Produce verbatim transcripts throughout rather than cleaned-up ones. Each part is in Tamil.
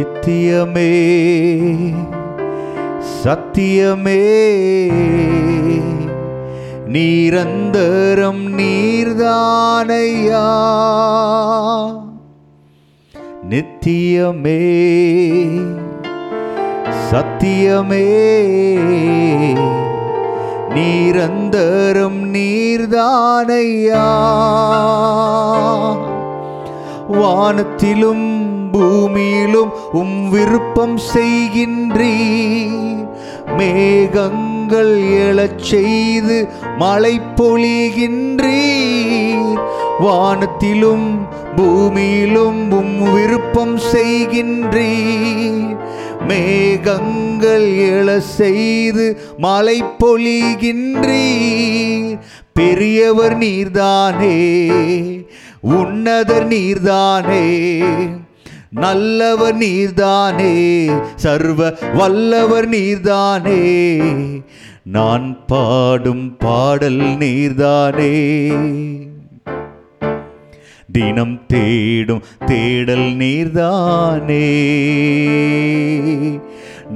நித்தியமே சத்தியமே நீரந்தரம் நீர்தானையா. நித்தியமே சத்தியமே நீரந்தரம் நீர்தானையா. வானத்திலும் பூமியிலும் உம் விருப்பம் செய்கின்றீ. மேகங்கள் எழச் செய்து மழை பொழிகின்றீ. வானத்திலும் பூமியிலும் உம் விருப்பம் செய்கின்றீ. மேகங்கள் எழச் செய்து மழை பொழிகின்றீ. பெரியவர் நீர்தானே, உன்னதர் நீர்தானே, நல்லவர் நீர்தானே, சர்வ வல்லவர் நீர்தானே. நான் பாடும் பாடல் நீர்தானே, தினம் தேடும் தேடல் நீர்தானே.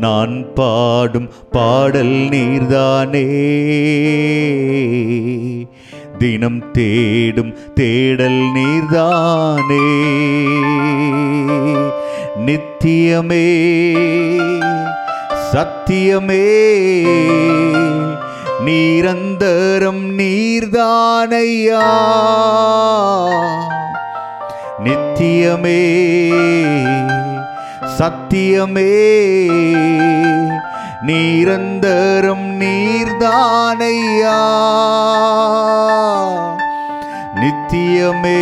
நான் பாடும் பாடல் நீர்தானே, தினம் தேடும் தேடல் நீர்தானே. நித்தியமே சத்தியமே நீரந்தரம் நீர்தானையா. நித்தியமே சத்தியமே நீரந்தரம் நீர்தானையா. நித்தியமே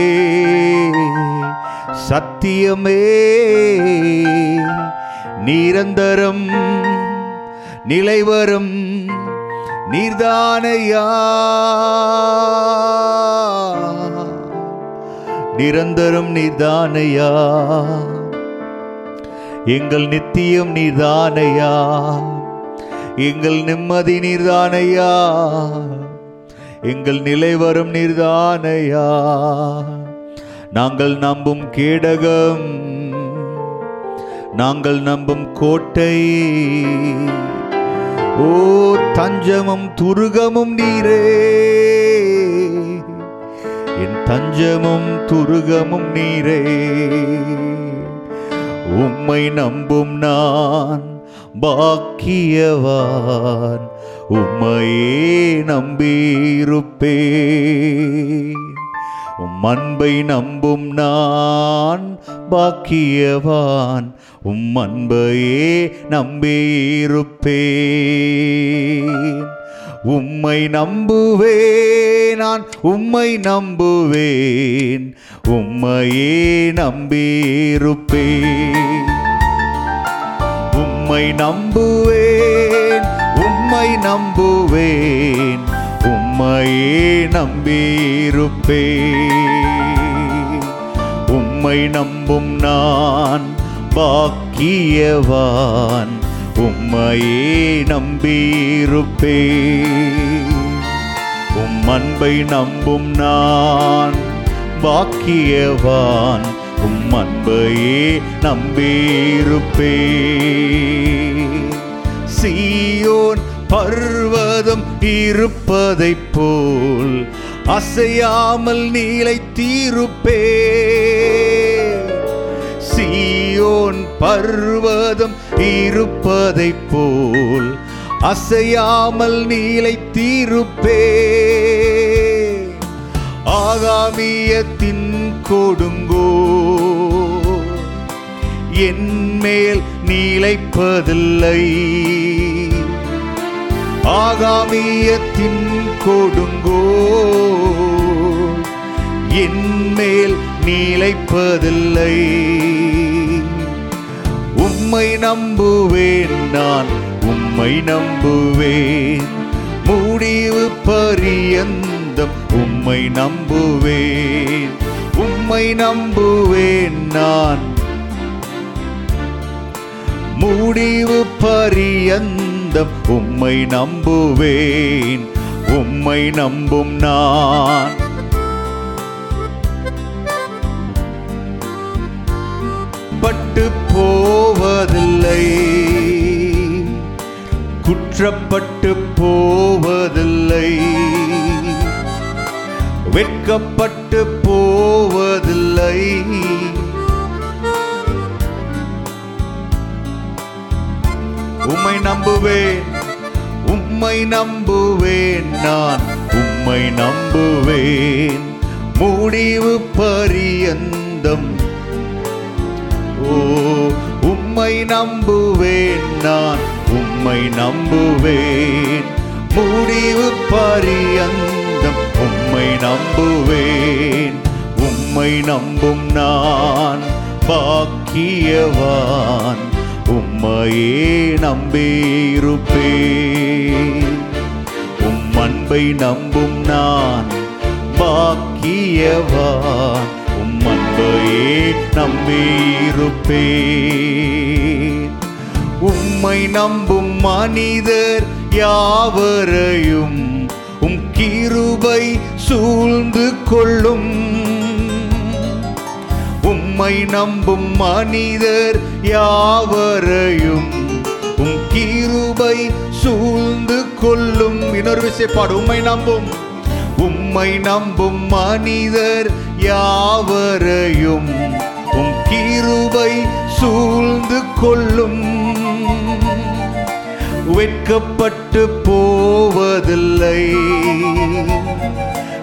சத்தியமே நிரந்தரம் நிலைவரும் நீர்தானையா. நிரந்தரம் நீர்தானையா, எங்கள் நித்தியம் நீர்தானையா, எங்கள் நிம்மதி நீர்தானையா, எங்கள் நிலைவரும் நீர்தானையா. நாங்கள் நம்பும் கேடகம், நாங்கள் நம்பும் கோட்டை, ஓ தஞ்சமும் துருகமும் நீரே. என் தஞ்சமும் துருகமும் நீரே. உம்மை நம்பும் நான் பாக்கியவான், உம்மையே நம்பியிருப்பே. உம் அன்பை நம்பும் நான் பாக்கியவான், உம் அன்பையே நம்பியிருப்பேன். உம்மை நம்புவேன், நான் உம்மை நம்புவேன், உம்மையே நம்பியிருப்பேன். உம்மை நம்புவேன், உம்மை நம்புவேன், உம்மையே நம்பியிருப்பேன். உம்மை நம்பும் நான் பாக்கியவான், உம்மையே நம்பியிருப்பேன். உம் அன்பை நம்பும் நான் பாக்கியவான், உம் அன்பையே நம்பியிருப்பேன். சீயோன் பர்வதம் இருப்பதை போல் அசையாமல் நிலைத்திருப்பே. சீயோன் பர்வதம் இருப்பதை போல் அசையாமல் நிலைத்திருப்பே. ஆகாமியத்தின் கொடுங்கோ என்மேல் நிலைப்பதில்லை. ஆகாமியத்தின் கொடுங்கோ என்மேல் நிலைப்பதில்லை. உம்மை நம்புவேன், நான் உம்மை நம்புவேன். முடிவு பரியந்தம் உம்மை நம்புவேன். உம்மை நம்புவேன் நான் முடிவு பரியந்தம் உம்மை நம்புவேன். உம்மை நம்பும் நான் பட்டு போவ இல்லை, குற்றப்பட்டு போவதில்லை, வெட்கப்பட்டு போவதில்லை. உம்மை நம்புவேன், உம்மை நம்புவேன், நான் உம்மை நம்புவேன் முடிவு பரியந்தம். ஓ, உம்மை நம்புவேன், நான் உம்மை நம்புவேன் முடிவு பரியந்தம். உம்மை நம்புவேன், உம்மை நம்பும் நான் பாக்கியவான். உம்மையே நம்பியிருப்பேன், உம் அன்பை நம்பும் நான் பாக்கியவான். உம் அன்பையே நம்பியிருப்பேன். உம்மை நம்பும் மனிதர் யாவரையும் உம் கிருபை சூழ்ந்து கொள்ளும். உம்மை நம்பும் மனிதர் யாவரையும் உம் கிருபை சூழ்ந்து கொள்ளும். இன்னொரு விஷயப்பாடு, உம்மை நம்பும் உம்மை நம்பும் மனிதர் யாவரையும் உம் கிருபை சூழ்ந்து கொள்ளும். வெட்கப்பட்டு போவதில்லை,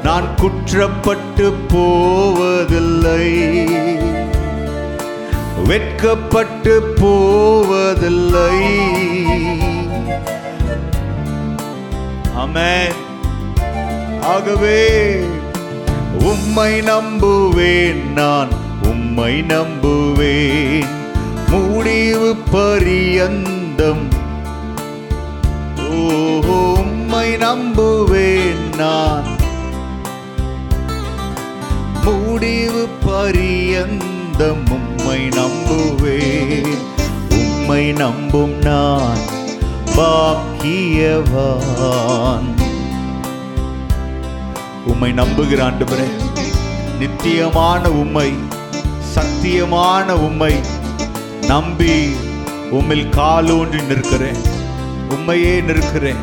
நான் குற்றப்பட்டு போவதில்லை, வெட்கப்பட்டு போவதில்லை. ஆமென். ஆகவே உம்மை நம்புவேன், நான் உம்மை நம்புவேன் முடிவு பரியந்தம். ஓஹோ, உம்மை நம்புவேன், நான் முடிவு பரியந்தம். உம்மை நம்புவேன், உம்மை நம்பும் நான் பாக்கியவான். உம்மை நம்புகிற ஆண்டவரே, நித்தியமான உம்மை, சத்தியமான உம்மை நம்பி உம்மில் காலூன்றி நிற்கிறேன். உம்மையே நிற்கிறேன்,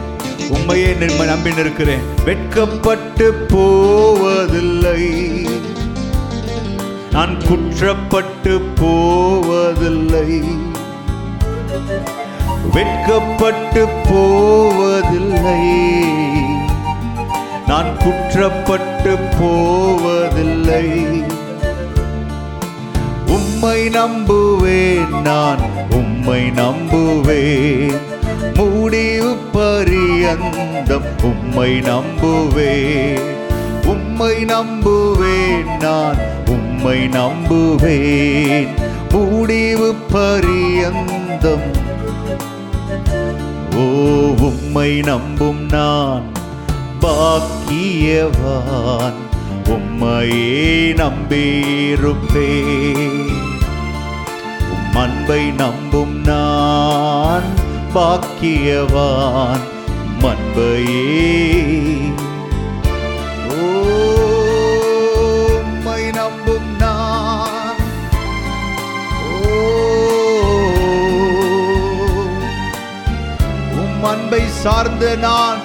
உம்மையே நம்பி நிற்கிறேன். வெட்கப்பட்டு போவதில்லை, நான் குற்றப்பட்டு போவதில்லை, வெட்கப்பட்டு போவதில்லை, நான் குற்றப்பட்டு போவதில்லை. உம்மை நம்புவேன், நான் உம்மை நம்புவேன் முடிவு பரியந்தம். உம்மை நம்புவேன், உம்மை நம்புவேன், நான் உம்மை நம்புவேன் முடிவு பரியந்தம். ஓ, உம்மை நம்பும் நான் பாக்கியவான். உம்மையே நம்பியிருப்பேன், உம் அன்பை நம்பும் நான் பாக்கியவான். அன்பையே அன்பை சார்ந்த நான்,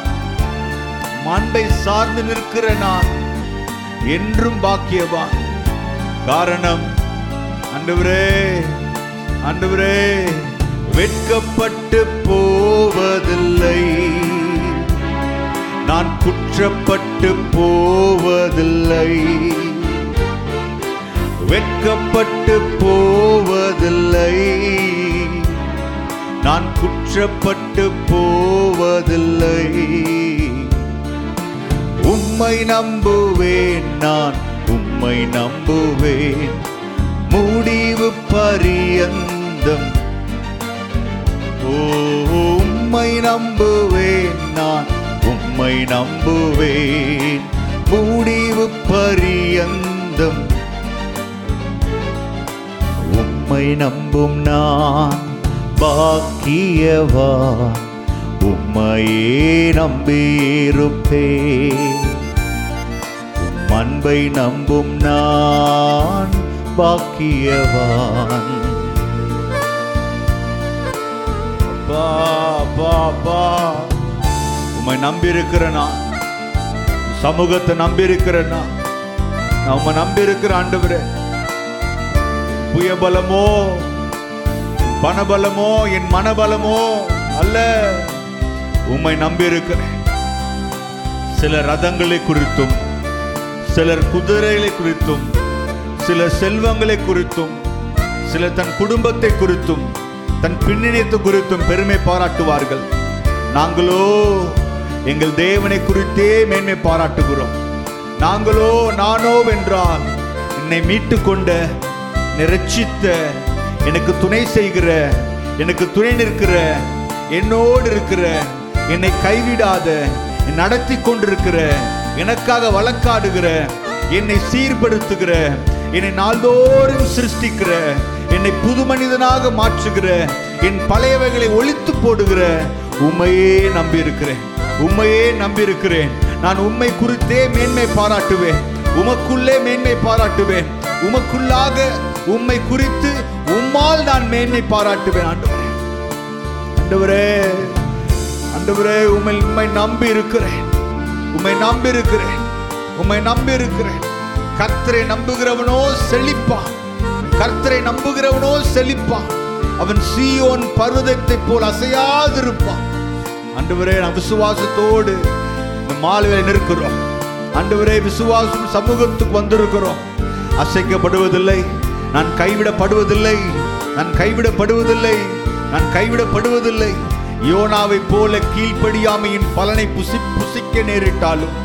அன்பை சார்ந்து நிற்கிற நான் என்றும் பாக்கியவான். காரணம், ஆண்டவரே, ஆண்டவரே, வெட்கப்பட்டு போவதில்லை, நான் குற்றப்பட்டு போவதில்லை, வெட்கப்பட்டு போவதில்லை, நான் குற்றப்பட்டு போவதில்லை. உம்மை நம்புவேன், நான் உம்மை நம்புவேன் முடிவு பரியந்தம். ஓ, உம்மை நம்புவேன், நான் உம்மை நம்புவேன் முடிவு பரியந்தம். உம்மை நம்பும் நான் பாக்கியவான். உம்மையே நம்பியிருப்பேன், உம் அன்பை நம்பும் நான் பாக்கியவான். அப்பா அப்பா அப்பா உம்மை நம்பியிருக்கிறேனா, சமூகத்தை நம்பியிருக்கிறேனா, நான் உம்மை நம்பியிருக்கிற ஆண்டவரே, புயபலமோ பணபலமோ என் மனபலமோ அல்ல, உம்மை நம்பியிருக்கிறேன். சில ரதங்களை குறித்தும், சிலர் குதிரைகளை குறித்தும், சில செல்வங்களை குறித்தும், சில தன் குடும்பத்தை குறித்தும், தன் பின்னணியத்தை குறித்தும் பெருமை பாராட்டுவார்கள். நாங்களோ எங்கள் தேவனை குறித்தே மேன்மை பாராட்டுகிறோம். நாங்களோ நானோ என்றால் என்னை மீட்டு கொண்ட, என்னை ரட்சித்த, எனக்கு துணை செய்கிற, எனக்கு துணை நிற்கிற, என்னோடு இருக்கிற, என்னை கைவிடாத, நடத்தி கொண்டிருக்கிற, எனக்காக வழக்காடுகிற, என்னை சீர்படுத்துகிற, என்னை நாள்தோறும் சிருஷ்டிக்கிற, என்னை புது மனிதனாக மாற்றுகிற, என் பழையவைகளை ஒழித்து போடுகிற உம்மையே நம்பியிருக்கிறேன், உம்மையே நம்பியிருக்கிறேன். நான் உம்மை குறித்தே மேன்மை பாராட்டுவேன், உமக்குள்ளே மேன்மை பாராட்டுவேன், உமக்குள்ளாக உம்மை குறித்து உம்மால் நான் மேன்மை பாராட்டுவேன். ஆண்டவரே ஆண்டவரே ஆண்டவரே உம்மை உம்மை நம்பி இருக்கிறேன், உம்மை நம்பி இருக்கிறேன், உம்மை நம்பி இருக்கிறேன். கர்த்தரை நம்புகிறவனோ செழிப்பான், கர்த்தரை நம்புகிறவனோ செழிப்பான், அவன் சீயோன் பர்வதத்தை போல் அசையாதிருப்பான். ஆண்டவரே நான் விசுவாசத்தோடு இந்த மாலையில நிற்கிறோம். ஆண்டவரே விசுவாசம் சமூகத்துக்கு வந்திருக்கிறோம். அசைக்கப்படுவதில்லை, நான் கைவிடப்படுவதில்லை, நான் கைவிடப்படுவதில்லை, நான் கைவிடப்படுவதில்லை. யோனாவை போல கீழ்ப்படியாமையின் பலனை புசி புசிக்க நேரிட்டாலும்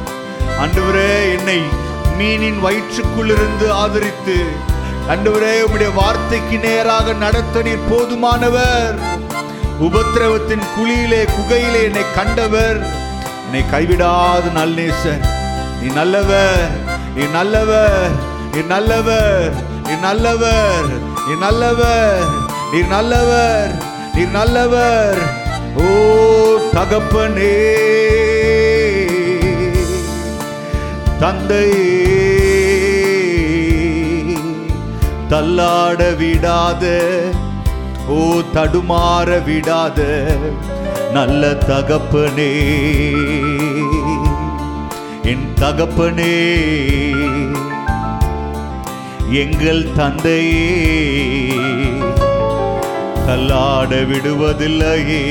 ஆண்டவரே என்னை மீனின் வயிற்றுக்குள்ளிருந்து ஆதரித்து, ஆண்டவரே உம்முடைய வார்த்தைக்கு நேராக நடத்த நீர் போதுமானவர். உபத்திரவத்தின் குழியிலே குகையிலே என்னை கண்டவர், என்னை கைவிடாத நல் நேசர். நீ நல்லவர், நீ நல்லவர், நீ நல்லவர், நீ நல்லவர், நீ நல்லவர், நீ நல்லவர், நீ நல்லவர். ஓ தகப்பனே, தந்தையே, தள்ளாட விடாத, ஓ தடுமாற விடாத நல்ல தகப்பனே, என் தகப்பனே, எங்கள் தந்தையே, தள்ளாட விடுவதில்லையே,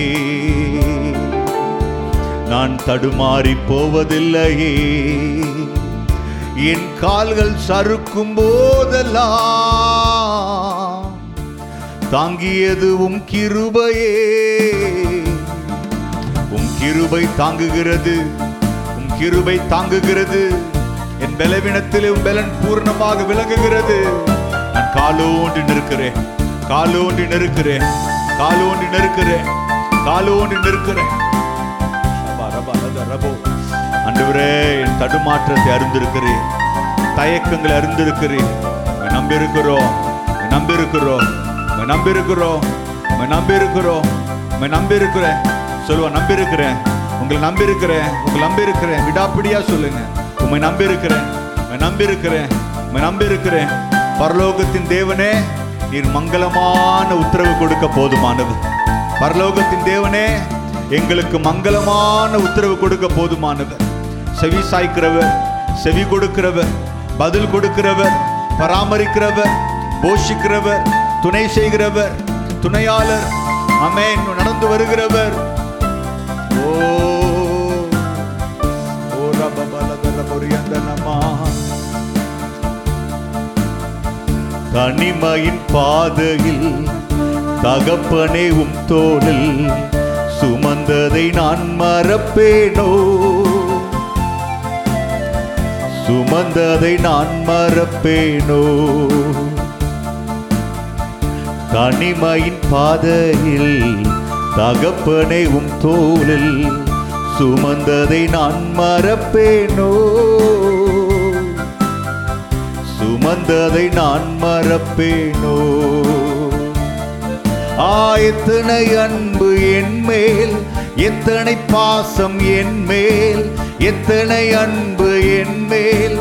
நான் தடுமாறி போவதில்லையே. என் கால்கள் சறுக்கும் போதெல்லாம் தாங்கியதுவும் கிருபையே. உம் கிருபை தாங்குகிறது, உம் கிருபை தாங்குகிறது. என் பலவீனத்திலே உம் பலன் பூர்ணமாக விளங்குகிறது. நான் காலோன்றி நிற்கிறேன், காலோன்றி நிற்கிறேன், காலோன்றி நிற்கிறேன், காலோன்றி நிற்கிறேன். ஆண்டவரே என் தடுமாற்றத்தை அறிந்திருக்கிறேன், தயக்கங்களை அறிந்திருக்கிறேன். நம்பியிருக்கிறோம், நம்பியிருக்கிறோம், நம்பியிருக்கிறோம், நம்பியிருக்கிறோம், நம்பியிருக்கிறேன். சொல்லுவா, நம்பியிருக்கிறேன், உங்களை நம்பியிருக்கிறேன், உங்களை நம்பியிருக்கிறேன். விடாப்பிடியா சொல்லுங்க, உண்மை நம்பியிருக்கிறேன், நம்பியிருக்கிறேன், நம்பியிருக்கிறேன். பரலோகத்தின் தேவனே, நீர் மங்களமான உத்தரவு கொடுக்க போதுமானது. பரலோகத்தின் தேவனே, எங்களுக்கு மங்களமான உத்தரவு கொடுக்க போதுமானவர். செவி சாய்க்கிறவர், செவி கொடுக்கிறவர், பதில் கொடுக்கிறவர், பராமரிக்கிறவர், போஷிக்கிறவர், துணை செய்கிறவர், துணையாளர், அமேன் நடந்து வருகிறவர். ஓ ஓ ரபபலதரபரியந்தனமா, தனிமையின் பாதையில் தகப்பனே உம் தோளில் சுமந்ததை நான் மறப்பேனோ, சுமந்ததை நான் மறப்பேனோ. தனிமையின் பாதையில் தகப்பனே உம் தோளில் சுமந்ததை நான் மறப்பேனோ, சுமந்ததை நான் மறப்பேனோ. எத்தனை அன்பு என் மேல், எத்தனை பாசம் என் மேல், எத்தனை அன்பு என் மேல்,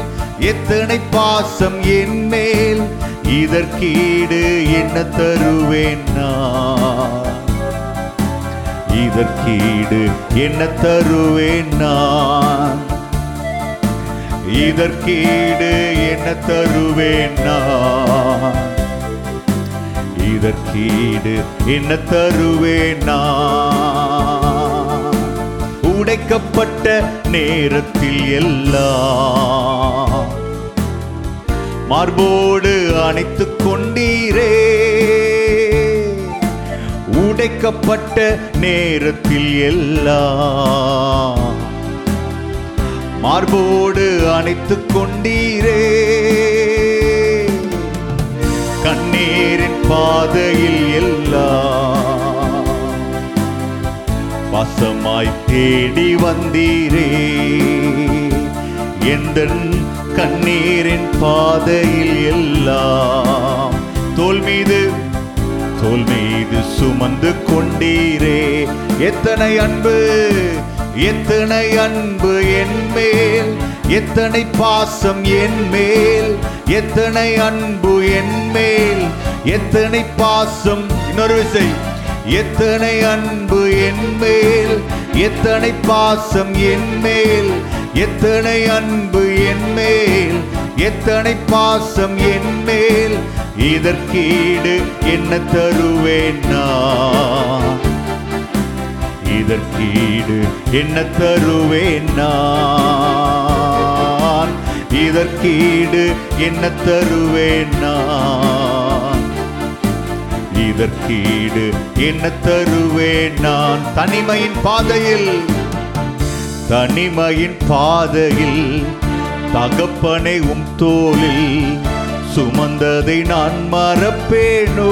எத்தனை பாசம் என் மேல், இதற்கீடு என்ன தருவேன் நான், இதற்கீடு என்ன தருவேன் நான், இதற்கீடு என்ன தருவேன் நான், இதற்கீடு என்ன தருவேன் நான். உடைக்கப்பட்ட நேரத்தில் எல்லாம் மார்போடு அணைத்து கொண்டீரே, உடைக்கப்பட்ட நேரத்தில் எல்லாம் மார்போடு அணைத்து கொண்டீரே. கண்ணீரின் பாதையில் எல்லாம் பாசமாய் தேடி வந்தீரே, எந்த கண்ணீரின் பாதையில் எல்லாம் தோல் மீது தோல் மீது சுமந்து கொண்டீரே. எத்தனை அன்பு எத்தனை அன்பு என் மேல், எத்தனை பாசம் என் மேல், எத்தனை அன்பு என் மேல், எத்தனை பாசம், இன்னொரு விசை, எத்தனை அன்பு என் மேல், எத்தனை பாசம் என் மேல், எத்தனை அன்பு என் மேல், எத்தனை பாசம் என் மேல். இதற்கீடு என்ன தருவேன் நான், இதற்கீடு என்ன தருவேன் நான், இதற்கீடு என்ன தருவேன் நான், இதற்கீடு என்ன தருவேன் நான். தனிமையின் பாதையில் தனிமையின் பாதையில் தகப்பனை உம் தோளில் சுமந்ததை நான் மறப்பேனோ,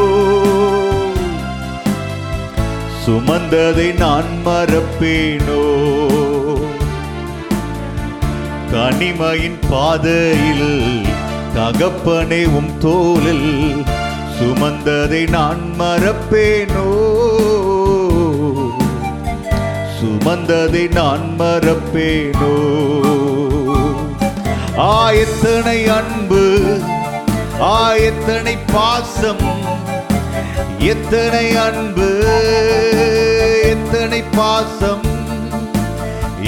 சுமந்ததை நான் மறப்பேனோ. தனிமையின் பாதையில் தகப்பனை உம் தோளில் சுமந்ததை நான் மறப்பேனோ, சுமந்ததை நான் மறப்பேனோ. ஆயத்தனை அன்பு ஆயத்தனை பாசம், எத்தனை அன்பு எத்தனை பாசம்,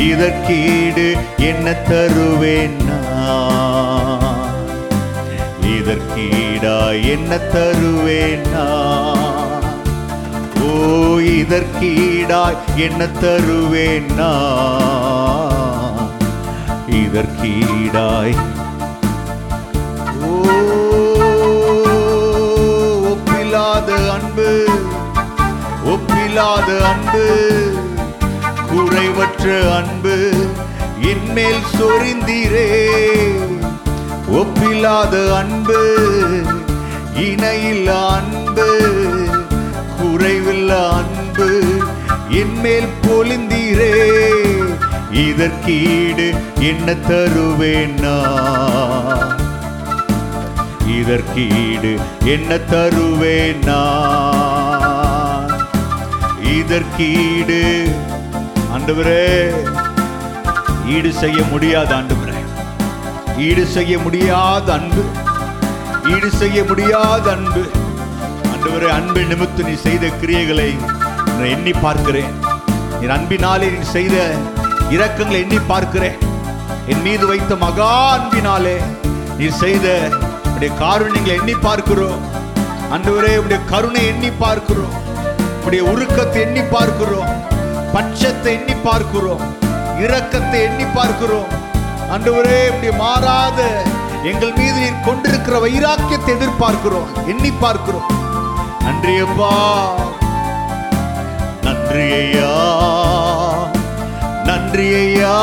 இதற்கீடு என்ன தருவேன் நான், இதற்கீடா என்ன தருவேன் நான், ஓ இதற்கீடாய் என்ன தருவேன் நான், இதற்கீடாய். ஓ ஒப்பிலாத அன்பு ஒப்பிலாத அன்பு குறைவற்ற அன்பு என்மேல் சொரிந்தீரே, ஒப்பிலாத அன்பு இணையில்லா அன்பு குறைவில்லா அன்பு என்மேல் பொழிந்தீரே. இதற்கீடு என்ன தருவேன் நான், இதற்கீடு என்ன தருவேன் நான், இதற்கீடு. ஆண்டவரே ஈடு செய்ய முடியாத ஆண்டவரே, ஈடு செய்ய முடியாத அன்பு, ஈடு செய்ய முடியாத அன்பு ஆண்டவரே, அன்பை நிமித்து நீ செய்த கிரியைகளை நான் எண்ணி பார்க்கிறேன். என் அன்பினாலே நீ செய்த இரக்கங்களை எண்ணி பார்க்கிறேன். என் மீது வைத்த மகா அன்பினாலே நீ செய்த உடைய காருண்யங்களை எண்ணி பார்க்கிறோம் ஆண்டவரே. உடைய கருணை எண்ணி பார்க்கிறோம், உடைய உருக்கத்தை எண்ணி பார்க்கிறோம், பட்சத்தை எண்ணி பார்க்கிறோம், இரக்கத்தை எண்ணி பார்க்கிறோம் ஆண்டவரே. இப்படி மாறாத எங்கள் மீது நீர் கொண்டிருக்கிற வைராக்கியத்தை எதிர்பார்க்கிறோம், எண்ணி பார்க்கிறோம். நன்றி அப்பா, நன்றி ஐயா, நன்றி ஐயா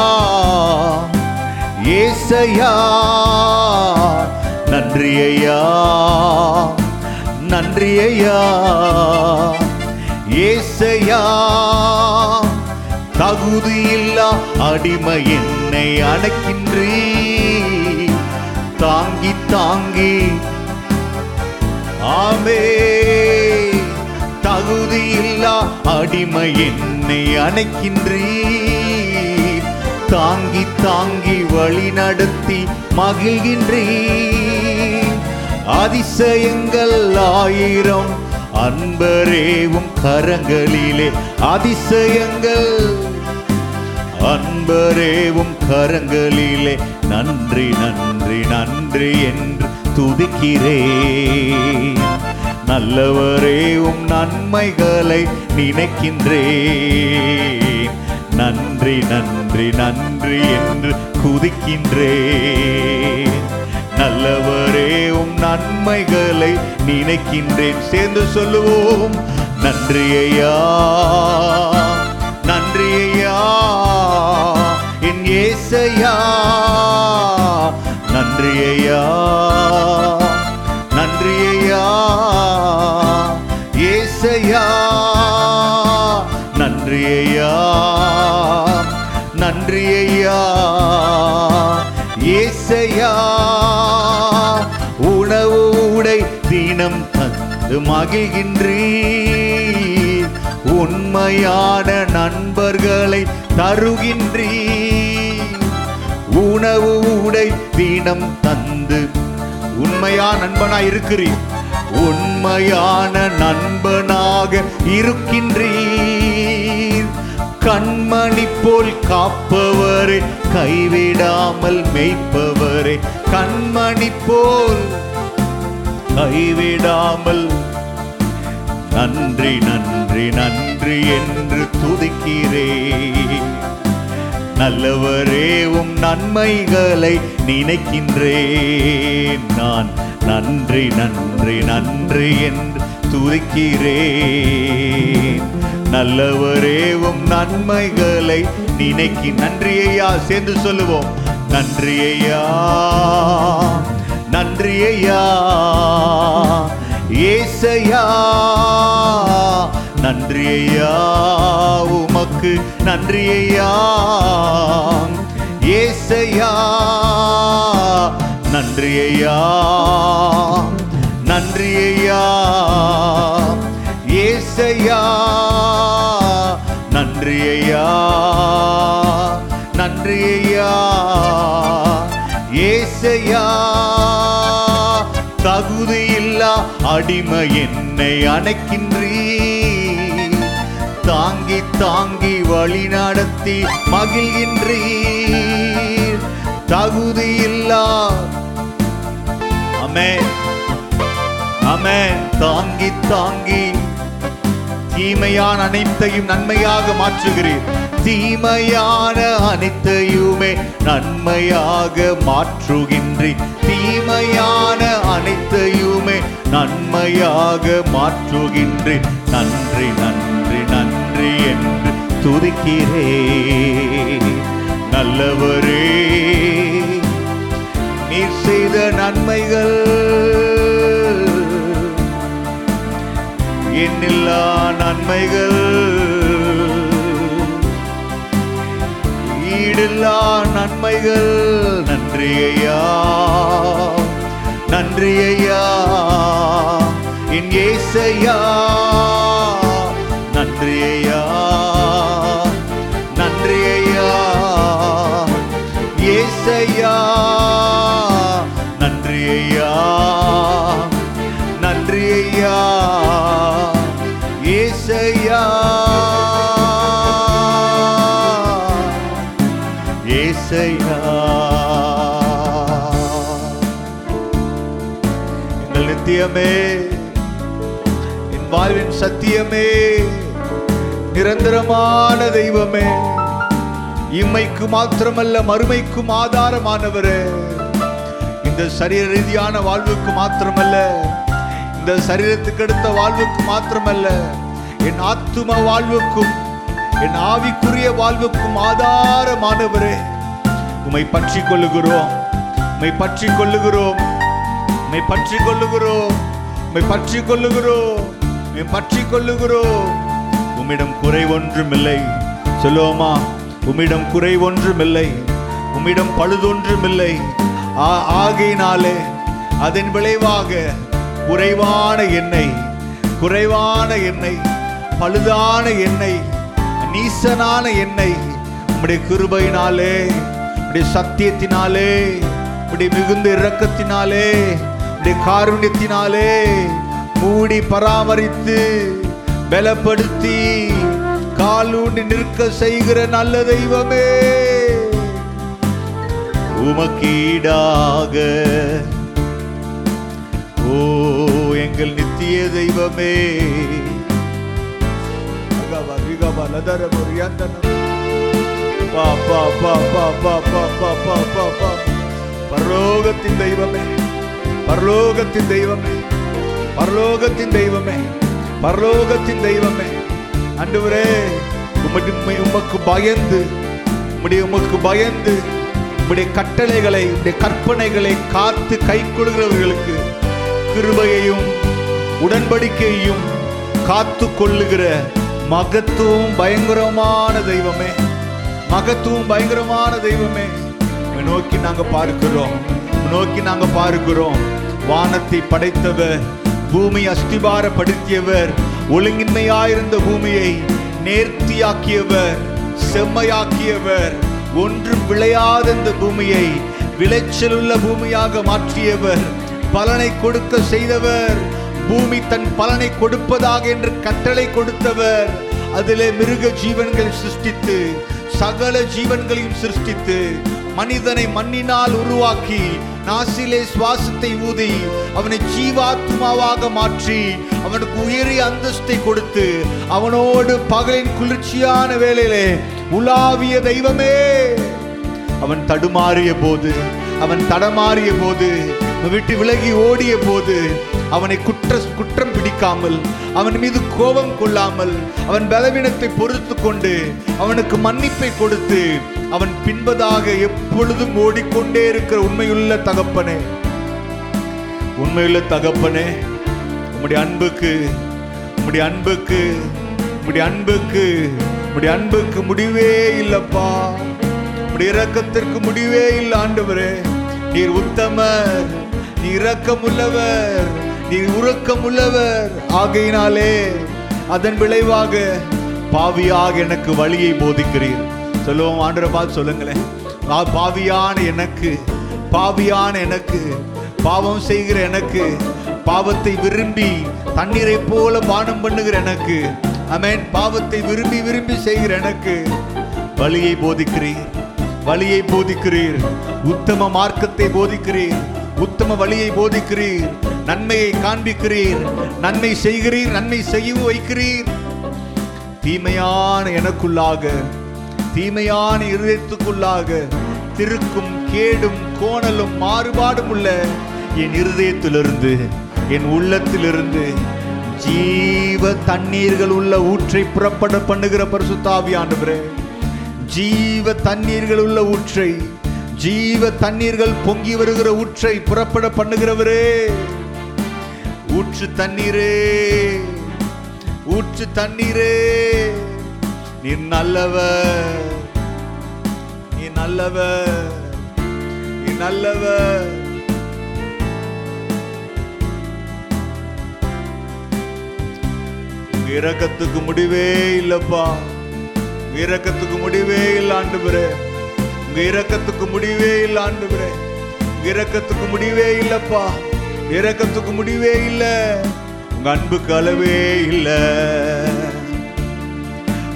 ஏசையா, நன்றி ஐயா, நன்றி ஐயா ஏசையா. தகுதியில்லா அடிமை என்னை அணைக்கின்றீ, தாங்கி தாங்கி ஆமே. தகுதியில்லா அடிமை என்னை அணைக்கின்றீ, தாங்கி தாங்கி வழி நடத்தி மகிழ்கின்றீ. அதிசயங்கள் ஆயிரம் அன்பரேவும் கரங்களிலே அதிசயங்கள், அன்பரேவும் கரங்களிலே நன்றி நன்றி நன்றி என்று துதிக்கிறே. நல்லவரேவும் நன்மைகளை நினைக்கின்றே, நன்றி நன்றி நன்றி என்று துதிக்கின்றே. நல்லவரேவும் நன்மைகளை நினைக்கின்றேன். சேர்ந்து சொல்லுவோம், நன்றி ஐயா, நன்றி ஐயா என் ஏசையா, நன்றி ஐயா, நன்றி ஐயா ஏசையா, நன்றி ஐயா, நன்றி ஐயா ஏசையா. உணவு உடை தினம் தந்து மகிழ்கின்றீர், உண்மையான நண்பர்களை தருகின்றீர். உணவு உடை தினம் தந்து உண்மையான நண்பனாய் இருக்கிறீர், உண்மையான நண்பனாக இருக்கின்றீர். கண்மணி போல் காப்பவரே, கைவிடாமல் மேய்ப்பவரே, கண்மணி போல் கைவிடாமல் நன்றி நன்றி நன்றி என்று துதிக்கிறே. நல்லவரேவும் நன்மைகளை நினைக்கின்றேன், நான் நன்றி நன்றி நன்றி என்று துதிக்கிறேன். நல்லவரேவும் நன்மைகளை நினைக்கி நன்றி ஐயா. சேர்ந்து சொல்லுவோம், நன்றி ஐயா, நன்றி ஐயா ஏசையா, நன்றி ஐயா உமக்கு, நன்றி ஐயா ஏசையா, நன்றி ஐயா, நன்றி ஐயா ஏசையா, நன்றி ஐயா, நன்றி ஐயா ஏசையா. தகுதியில்லா அடிமை என்னை அணைக்கின்றீ, தாங்கி தாங்கி வழி நடத்தி மகிழ்கின்றீர். தகுதியில்லா அமே அமே தாங்கி தாங்கி தீமையான அனைத்தையும் நன்மையாக மாற்றுகிறீர், தீமையான அனைத்தையுமே நன்மையாக மாற்றுகின்றீர், தீமையான அனைத்தையுமே நன்மையாக மாற்றுகின்றேன். நன்றி நன்றி நன்றி என்று துதிக்கிறே. நல்லவரே நீர் செய்த நன்மைகள் என்னில்லா நன்மைகள், ஈடில்லா நன்மைகள். நன்றி ஐயா, நன்றி ஐயா என் ஏசையா, நன்றி ஐயா, நன்றி ஐயா ஏசையா, நன்றி ஐயா, நன்றி ஐயா ஏசையா. எங்கள் நித்தியமே, என் வாழ்வின் சத்தியமே, நிரந்தரமான தெய்வமே, இம்மைக்கு மாத்திரமல்ல மறுமைக்கும் ஆதாரமானவரே, இந்த சரீர ரீதியான வாழ்வுக்கு மாத்திரமல்ல, இந்த சரீரத்துக்கு அடுத்த வாழ்வுக்கு மாத்திரமல்ல, என் ஆத்தும வாழ்வுக்கும் என் ஆவிக்குரிய வாழ்வுக்கும் ஆதாரமானவரே, உம்மை பற்றி கொள்ளுகிறோம், உம்மை பற்றி கொள்ளுகிறோம், உம்மை பற்றி கொள்ளுகிறோம், உம்மை பற்றி கொள்ளுகிறோம், உம்மை பற்றி கொள்ளுகிறோம். உம்மிடம் குறை ஒன்றுமில்லை சொல்லுவோமா? உம்மிடம் குறை ஒன்றுமில்லை, உம்மிடம் பழுதொன்றுமில்லை. ஆகையினாலே அதன் விளைவாக குறைவான என்னை, குறைவான என்னை, பழுதான என்னை, நீசனான என்னை உம்முடைய கிருபையினாலே, உடைய சத்தியத்தினாலே, உடைய மிகுந்த இரக்கத்தினாலே, உடைய காருண்யத்தினாலே, மூடி பராமரித்து பலப்படுத்தி காலூண்டி நிற்க செய்கிற நல்ல தெய்வமே, உமக்கீடாக ஓ எங்கள் நித்திய தெய்வமே, பரலோகத்தின் தெய்வமே, பரலோகத்தின் தெய்வமே, பரலோகத்தின் தெய்வமே, பரலோகத்தின் தெய்வமே, ஆண்டவரே உமக்கு பயந்து உம்முடைய உமக்கு பயந்து உம்முடைய கட்டளைகளை உம்முடைய கற்பனைகளை காத்து கை கொள்கிறவர்களுக்கு கிருபையையும் உடன்படிக்கையையும் காத்து கொள்ளுகிற மகத்துவம் பயங்கரமான தெய்வமே, மகத்துவம் பயங்கரமான தெய்வமே, நோக்கி நாங்க பார்க்கிறோம், நோக்கி நாங்க பார்க்கிறோம். வானத்தை படைத்தவர், பூமி அஸ்திபாரப்படுத்தியவர், ஒழுங்கின்மையாயிருந்த பூமியை நேர்த்தியாக்கியவர், செம்மையாக்கியவர், ஒன்றும் விளையாத இந்த பூமியை விளைச்சலுள்ள பூமியாக மாற்றியவர், பலனை கொடுக்க செய்தவர், பூமி தன் பலனை கொடுப்பதாக என்று கட்டளை கொடுத்தவர், அதிலே மிருக ஜீவன்களை சிருஷ்டித்து சகல ஜீவன்களையும் சிருஷ்டித்து மனிதனை மண்ணினால் உருவாக்கி நாசிலே சுவாசத்தை ஊதி அவனை ஜீவாத்மாவாக மாற்றி அவனுக்கு உயரிய அந்தஸ்தை கொடுத்து அவனோடு பகலின் குளிர்ச்சியான வேளையிலே உலாவிய தெய்வமே, அவன் தடுமாறிய போது, அவன் தடமாறிய போது, விட்டு விலகி ஓடிய போது அவனை குற்ற குற்றம் பிடிக்காமல், அவன் மீது கோபம் கொள்ளாமல், அவன் பலவீனத்தை பொறுத்து கொண்டு அவனுக்கு மன்னிப்பை கொடுத்து அவன் பின்பதாக எப்பொழுதும் ஓடிக்கொண்டே இருக்கிற உண்மையுள்ள தகப்பனே, உண்மையுள்ள தகப்பனே, உம்முடைய அன்புக்கு உம்முடைய அன்புக்கு உம்முடைய அன்புக்கு உம்முடைய அன்புக்கு முடிவே இல்லப்பா, உம்முடைய இரக்கத்திற்கு முடிவே இல்லை ஆண்டவரே. நீர் உத்தமர், நீ இரக்கமுள்ளவர், நீ உறக்கமுள்ளவர். ஆகையினாலே அதன் விளைவாக பாவியாக எனக்கு வழியை போதிக்கிறீர். சொல்லுவோம் ஆண்டவரே, பார்த்து சொல்லுங்களேன், பாவியான எனக்கு, பாவியான எனக்கு, பாவம் செய்கிற எனக்கு, பாவத்தை விரும்பி தண்ணீரை போல பானம் பண்ணுகிற எனக்கு, ஆமென், பாவத்தை விரும்பி விரும்பி செய்கிற எனக்கு வழியை போதிக்கிறீர், வழியை போதிக்கிறீர், உத்தம மார்க்கத்தை போதிக்கிறீர், உத்தம வழியை போதிக்கிறீர், நன்மையை காண்பிக்கிறீர், நன்மை செய்கிறீர், நன்மை செய்ய வைக்கிறீர். தீமையான எனக்குள்ளாக, தீமையான இருதயத்துக்குள்ளாக திருக்கும் கேடும் கோணலும் மாறுபாடும் உள்ள என் இருதயத்திலிருந்து, என் உள்ளத்திலிருந்து ஜீவ தண்ணீர்கள் உள்ள ஊற்றை புறப்பட பண்ணுகிற பரிசுத்த ஆவியானவரே, ஜீவ தண்ணீர்கள் உள்ள ஊற்றை, ஜீவ தண்ணீர்கள் பொங்கி வருகிற ஊற்றை புறப்பட பண்ணுகிறவரே, ஊற்று தண்ணீரே, ஊற்று தண்ணீரே, நீ நல்லவர், நீ நல்லவர், நீ நல்லவர். இரக்கத்துக்கு முடிவே இல்லப்பா, இரக்கத்துக்கு முடிவே இல்லை ஆண்டவரே, உங்க இரக்கத்துக்கு முடிவே இல்லை ஆண்டவரே, இரக்கத்துக்கு முடிவே இல்லப்பா, இரக்கத்துக்கு முடிவே இல்லை, உங்க அன்புக்கு அளவே இல்லை,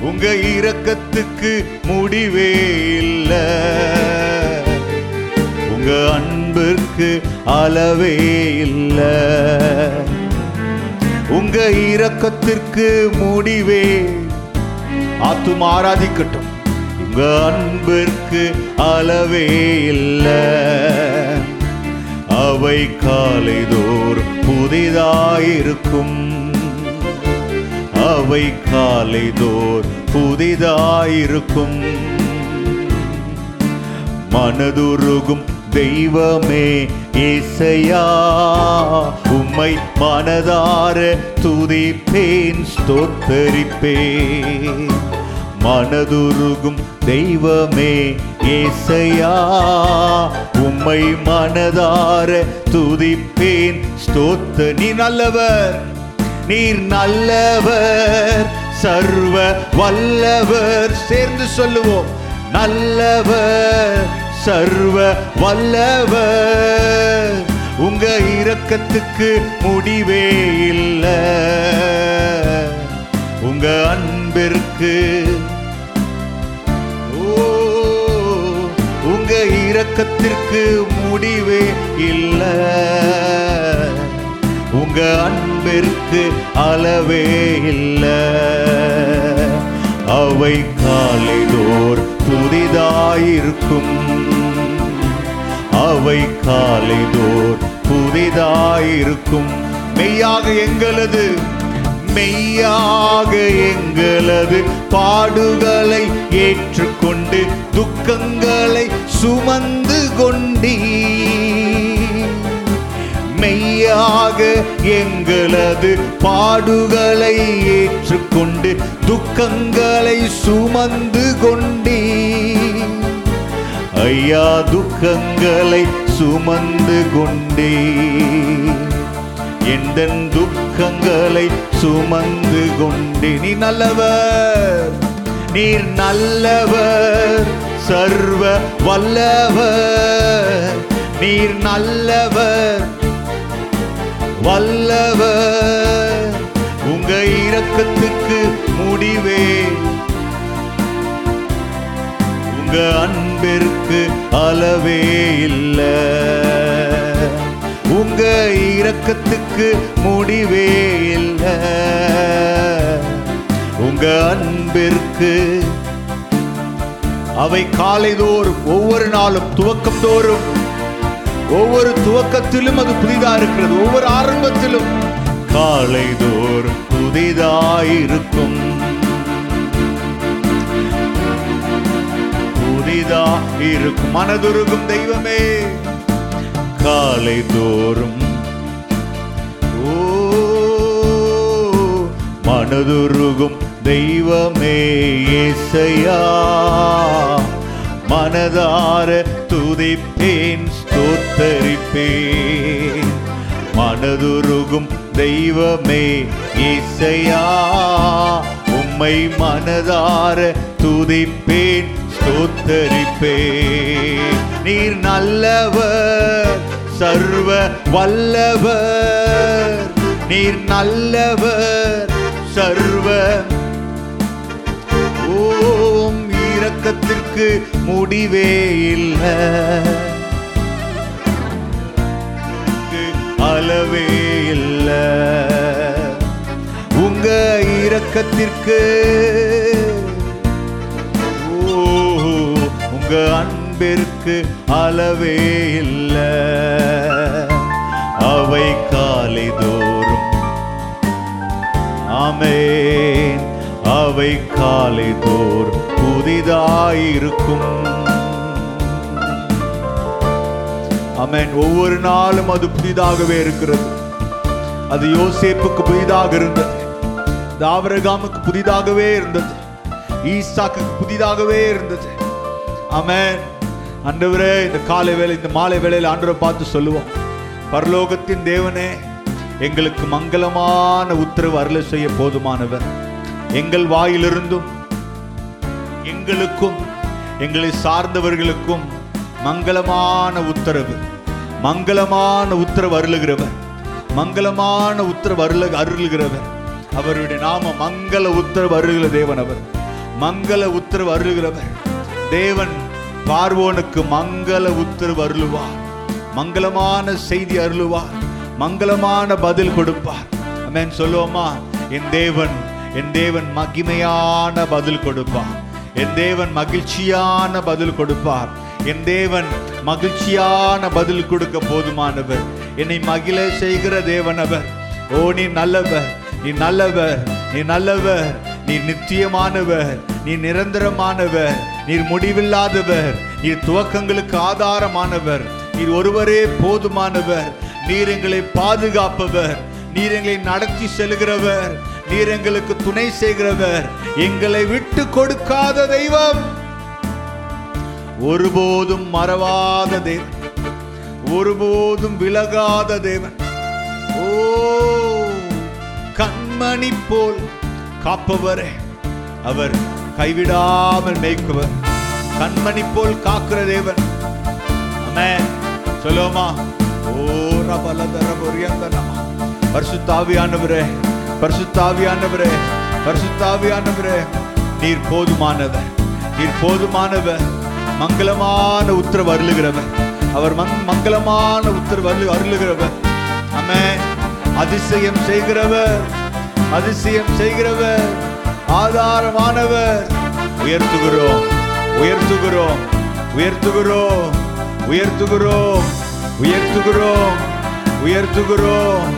உங்க இரக்கத்துக்கு முடிவே இல்லை, உங்க அன்பிற்கு அளவே இல்லை, உங்க இரக்கத்திற்கு முடிவே. ஆத்துமா ஆராதிக்கட்டும், உங்க அன்பிற்கு அளவே இல்லை, அவை காலைதோறும் புதிதாயிருக்கும், அவை காலைதோறும் புதிதாயிருக்கும், மனதுருகும் தெய்வமே ஏசையா, உம்மை மனதார துதிப்பேன் ஸ்தோத்தரிப்பேன், மனதுருகும் தெய்வமே ஏசையா, உம்மை மனதார துதிப்பேன் ஸ்தோத்த. நீ நல்லவர், நீர் நல்லவர், சர்வ வல்லவர், சேர்ந்து சொல்லுவோம், நல்லவர் சர்வ வல்லவர், உங்க இரக்க இரக்கத்துக்கு முடிவே இல்லை. உங்க அன்பிற்கு, உங்க இரக்கத்திற்கு முடிவே இல்லை. உங்க அன்பிற்கு அளவே இல்லை. அவை காலைதோர் புதிதாயிருக்கும், அவை காலைதோர் புதிதாயிருக்கும். மெய்யாக எங்களது மெய்யாக எங்களது பாடுகளை ஏற்றுக்கொண்டு துக்கங்களை சுமந்து கொண்டீ, மெய்யாக எங்களது பாடுகளை ஏற்றுக்கொண்டு துக்கங்களை சுமந்து கொண்டீ. ஐயா துக்கங்களை சுமந்து கொண்டே, எந்த துக்கங்களை சுமந்து கொண்டே. நீ நல்லவர், நீர் நல்லவர், சர்வ வல்லவர். நீர் நல்லவர், வல்லவர். உங்க இரக்கத்துக்கு முடிவே, உங்க அன்பிற்கு அளவே இல்லை. உங்க இரக்கத்துக்கு முடிவே இல்லை. உங்க அன்பிற்கு அவை காலைதோறும் ஒவ்வொரு நாளும் துவக்கம் தோறும், ஒவ்வொரு துவக்கத்திலும் அது புதிதாக இருக்கிறது, ஒவ்வொரு ஆரம்பத்திலும் காலைதோறும் புதிதாயிருக்கும், புதிதா இருக்கும். மனதுருகும் தெய்வமே, காலை தோறும் ஓ மனதுருகும் தெய்வமே இயேசையா, மனதார துதிப்பேன் ஸ்தோத்தரிப்பேன். மனதுருகும் தெய்வமே இயேசையா, உம்மை மனதார துதிப்பேன் ஸ்தோத்தரிப்பேன். நீர் நல்லவர், சர்வ வல்லவர். நீர் நல்லவர், சர்வ ஓம் இரக்கத்திற்கு முடிவே இல்லை, அளவே இல்லை. உங்க இரக்கத்திற்கு, உங்க அன்பிற்கு அளவே இல்லை. அவை காலைதோறும், ஆமென், அவை காலைதோறும் புதிதாயிருக்கும். ஆமென். ஒவ்வொரு நாளும் அது புதிதாகவே இருக்கிறது. அது யோசேப்புக்கு புதிதாக இருந்தது, ஆபிரகாமுக்கு புதிதாகவே இருந்தது, ஈசாக்கு புதிதாகவே இருந்தது. ஆமென். ஆண்டவரே, இந்த காலை வேளை, இந்த மாலை வேளையில் ஆண்டவரை பார்த்து சொல்லுவோம், பரலோகத்தின் தேவனே, எங்களுக்கு மங்களமான உத்தரவு அருளை செய்ய போதுமானவர். எங்கள் வாயிலிருந்தும் எங்களுக்கும் எங்களை சார்ந்தவர்களுக்கும் மங்களமான உத்தரவு, மங்களமான உத்தரவு அருளுகிறவர், மங்களமான உத்தரவு அருள அருளுகிறவர் அவருடைய நாம மங்கள உத்தரவு அருளுகிற தேவன். அவர் மங்கள உத்தரவு அருளுகிறவர் தேவன். பார்வோனுக்கு மங்கள உத்தரவு அருளுவார், மங்களமான செய்தி அருளுவார், மங்களமான பதில் கொடுப்பார். ஆமென். சொல்லுவோமா? என் தேவன், என் தேவன் மகிமையான பதில் கொடுப்பார். என் தேவன் மகிழ்ச்சியான பதில் கொடுப்பார். என் தேவன் மகிழ்ச்சியான பதில் கொடுக்க போதுமானவர், என்னை மகிழ செய்கிற தேவனவர். ஓ, நீ நல்லவர், நீ நல்லவர், நீ நல்லவர், நீ நித்தியமானவர், நீ நிரந்தரமானவர், நீர் முடிவில்லாதவர், நீர் துவக்கங்களுக்கு ஆதாரமானவர், நீர் ஒருவரே போதுமானவர். நீர் எங்களை பாதுகாப்பவர், நீர் எங்களை நடத்தி செல்கிறவர், நீர் எங்களுக்கு துணை செய்கிறவர், எங்களை விட்டு கொடுக்காத தெய்வம், ஒருபோதும் மறவாத தேவன், ஒருபோதும் விலகாத தேவன். ஓ கண்மணி போல் காப்பவரே அவர், கைவிடாமல் மேய்ப்பவர், கண்மணி போல் காக்கிற தேவன். ஆமென். சொல்லுவோமா? பரிசுத்தாவியானவரே, பரிசுத்தாவியானவரே, பரிசுத்தாவியானவரே, நீர் போதுமானவர், நீர் போதுமானவர். மங்களமான உத்தரவு அருளுகிறவர், அவர் மங்களமான உத்தரவு அருள் அருளுகிறவர் ஆமென். அதிசயம் செய்கிறவர், அதிசயம் செய்கிறவர், ஆதாரமானவர். உயர்த்துகிறோம், உயர்த்துகிறோம், உயர்த்துகிறோம், உயர்த்துகிறோம், உயர்த்துகிறோம், உயர்த்துகிறோம்.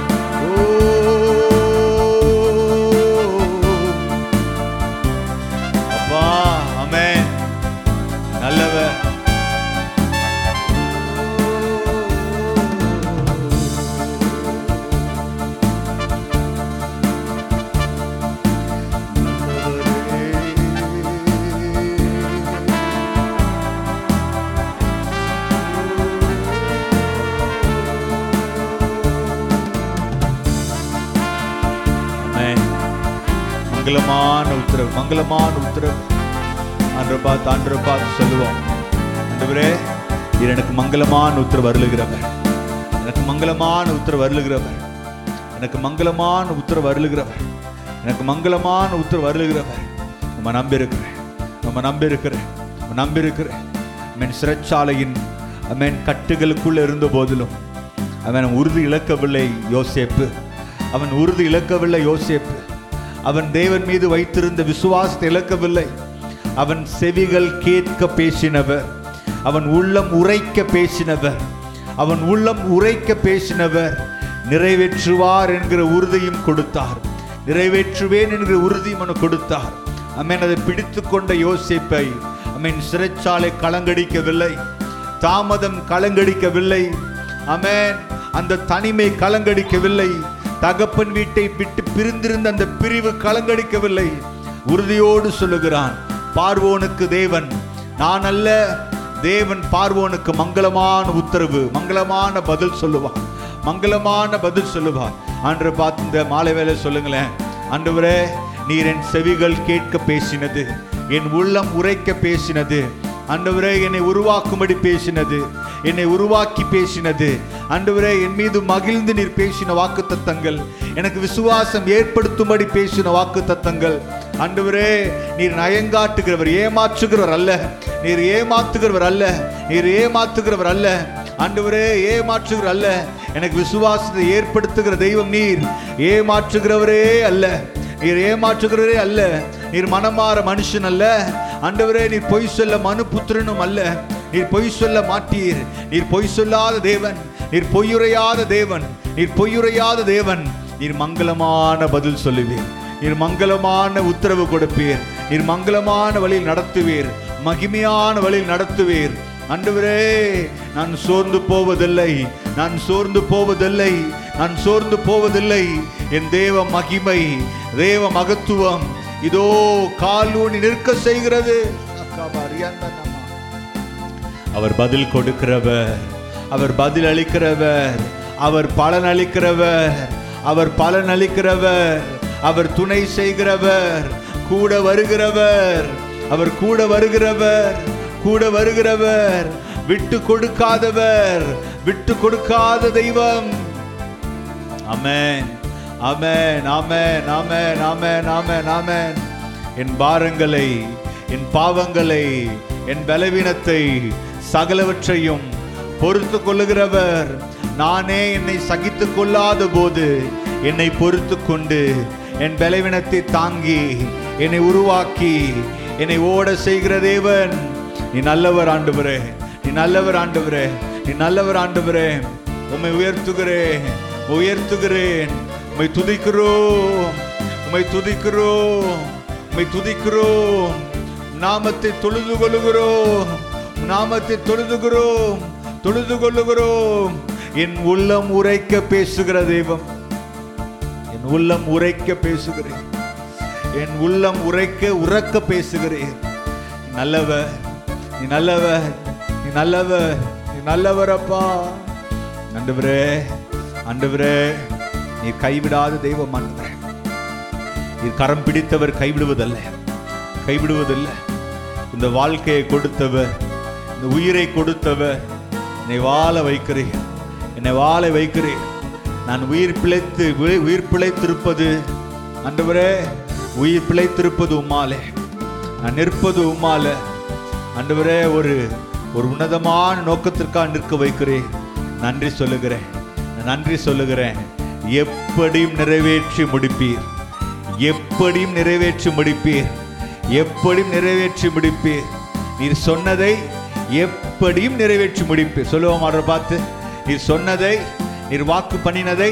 அப்பா ஆமென், நல்லவர். மங்களமான உத்தரவு, மங்களமான உத்தரவு. ஆண்டவரே ஆண்டவரே சொல்லுவோம், ஆண்டவரே நீர் எனக்கு மங்களமான உத்தரவு அருளுகிறவர், எனக்கு மங்களமான உத்தரவு அருளுகிறவர், எனக்கு மங்களமான உத்தரவு அருளுகிறவர், எனக்கு மங்களமான உத்தரவு அருளுகிறவர். நம்ம நம்பியிருக்கிறேன், நம்ம நம்பியிருக்கிறேன், நம்ம நம்பியிருக்கிறேன். அவன் சிறைச்சாலையின் அவன் கட்டுகளுக்குள்ள இருந்த போதிலும் அவன் உறுதி இழக்கவில்லை யோசேப்பு, அவன் உறுதி இழக்கவில்லை யோசேப்பு. அவன் தேவன் மீது வைத்திருந்த விசுவாசத்தை இழக்கவில்லை. அவன் செவிகள் கேட்க பேசினவர், அவன் உள்ளம் உரைக்க பேசினவர், அவன் உள்ளம் உரைக்க பேசினவர். நிறைவேற்றுவார் என்கிற உறுதியும் கொடுத்தார், நிறைவேற்றுவேன் என்கிற உறுதியும் அவன் கொடுத்தார். அவன் அதை பிடித்து கொண்ட யோசேப்பை அவன் சிறைச்சாலை கலங்கடிக்கவில்லை, தாமதம் கலங்கடிக்கவில்லை, அவன் அந்த தனிமை கலங்கடிக்கவில்லை, தகப்பன் வீட்டை விட்டு பிரிந்திருந்த அந்த பிரிவு கலங்கடிக்கவில்லை. உறுதியோடு சொல்லுகிறான், பார்வோனுக்கு தேவன் நான் அல்ல, தேவன் பார்வோனுக்கு மங்களமான உத்தரவு, மங்களமான பதில் சொல்லுவான், மங்களமான பதில் சொல்லுவான். ஆண்டவரே பார்த்து இந்த மாலை வேலை சொல்லுங்களேன், ஆண்டவரே நீர் என் செவிகள் கேட்க பேசினது, என் உள்ளம் உரைக்க பேசினது, ஆண்டவரே என்னை உருவாக்கும்படி பேசினது, என்னை உருவாக்கி பேசினது, ஆண்டவரே என் மீது மகிழ்ந்து நீர் பேசின வாக்குத்தத்தங்கள், எனக்கு விசுவாசம் ஏற்படுத்தும்படி பேசின வாக்குத்தத்தங்கள். ஆண்டவரே நீர் நயங்காட்டுகிறவர், ஏமாற்றுகிறவர் அல்ல, நீர் ஏமாத்துகிறவர் அல்ல, நீர் ஏமாத்துகிறவர் அல்ல, ஆண்டவரே ஏமாற்றுகிறவர் அல்ல. எனக்கு விசுவாசத்தை ஏற்படுத்துகிற தெய்வம் நீர், ஏமாற்றுகிறவரே அல்ல, நீர் ஏமாற்றுகிறவரே அல்ல, நீர் மனமாற மனுஷன் அல்ல, ஆண்டவரே நீர் பொய் சொல்ல மனு புத்திரனும் அல்ல, நீர் பொய் சொல்ல மாட்டீர், நீர் பொய் சொல்லாத தேவன், நீர் பொய்யுரையாத தேவன், நீர் பொய்யுரையாத தேவன். நீர் மங்களமான பதில் சொல்லுவீர், நீர் மங்களமான உத்தரவு கொடுப்பீர், நீர் மங்களமான வழியில் நடத்துவீர், மகிமையான வழியில் நடத்துவீர். ஆண்டவரே நான் சோர்ந்து போவதில்லை, நான் சோர்ந்து போவதில்லை, நான் சோர்ந்து போவதில்லை. என் தேவ மகிமை, தேவ மகத்துவம் இதோ காலூனி நிற்க செய்கிறது. அவர் பதில் கொடுக்கிறவர், அவர் பதில் அளிக்கிறவர், அவர் பலன் அளிக்கிறவர், அவர் பலன் அளிக்கிறவர், அவர் துணை செய்கிறவர், கூட வருகிறவர், அவர் கூட வருகிறவர், கூட வருகிறவர், விட்டு கொடுக்காதவர், விட்டு கொடுக்காத தெய்வம். ஆமென், ஆமென், ஆமென், ஆமென், ஆமென், ஆமென், ஆமென். என் பாரங்களை, என் பாவங்களை, என் பலவீனத்தை சகலவற்றையும் பொறுத்து கொள்ளுகிறவர், நானே என்னை சகித்து கொள்ளாத போது என்னை பொறுத்து கொண்டு என் பலவீனத்தை தாங்கி என்னை உருவாக்கி என்னை ஓட செய்கிற தேவன். நீ நல்லவர் ஆண்டவரே, நீ நல்லவர் ஆண்டவரே, நீ நல்லவர் ஆண்டவரே. உம்மை உயர்த்துகிறேன், உயர்த்துகிறேன், உம்மை துதிக்கிறோம், உம்மை துதிக்கிறோம், உம்மை துதிக்கிறோம். நாமத்தை தொழுது கொள்ளுகிறோம், நாமத்தை தொழுதுகிறோம், தொழுது கொள்ளுகிறோம். என் உள்ளம் உரைக்க பேசுகிற தெய்வம், என் உள்ளம் உரைக்க பேசுகிறேன், என் உள்ளம் உரைக்க உரக்க பேசுகிறேன். நல்லவர், நீ நல்லவர், நீ நல்லவர், நீ நல்லவர் அப்பா. ஆண்டவரே, ஆண்டவரே நீ கைவிடாத தெய்வம் ஆண்டவரே. நீ கரம் பிடித்தவர் கைவிடுவதல்ல, கைவிடுவதில்லை. இந்த வாழ்க்கையை கொடுத்தவர், இந்த உயிரை கொடுத்தவர், என்னை வாழ வைக்கிறீர், என்னை வாழ வைக்கிறேன். நான் உயிர் பிழைத்து உயிர் பிழைத்திருப்பது ஆண்டவரே, உயிர் பிழைத்திருப்பது உம்மாலே, நான் நிற்பது உம்மாலே ஆண்டவரே. ஒரு ஒரு உன்னதமான நோக்கத்திற்காக நிற்க வைக்கிறேன். நன்றி சொல்லுகிறேன், நன்றி சொல்லுகிறேன். எப்படியும் நிறைவேற்றி முடிப்பீர், எப்படியும் நிறைவேற்றி முடிப்பீர், எப்படியும் நிறைவேற்றி முடிப்பீர். நீர் சொன்னதை எப்படியும் நிறைவேற்றி முடிப்பீர். சொல்லுவோம் ஆண்டவரை பார்த்து, நீர் சொன்னதை, நீர் வாக்கு பண்ணினதை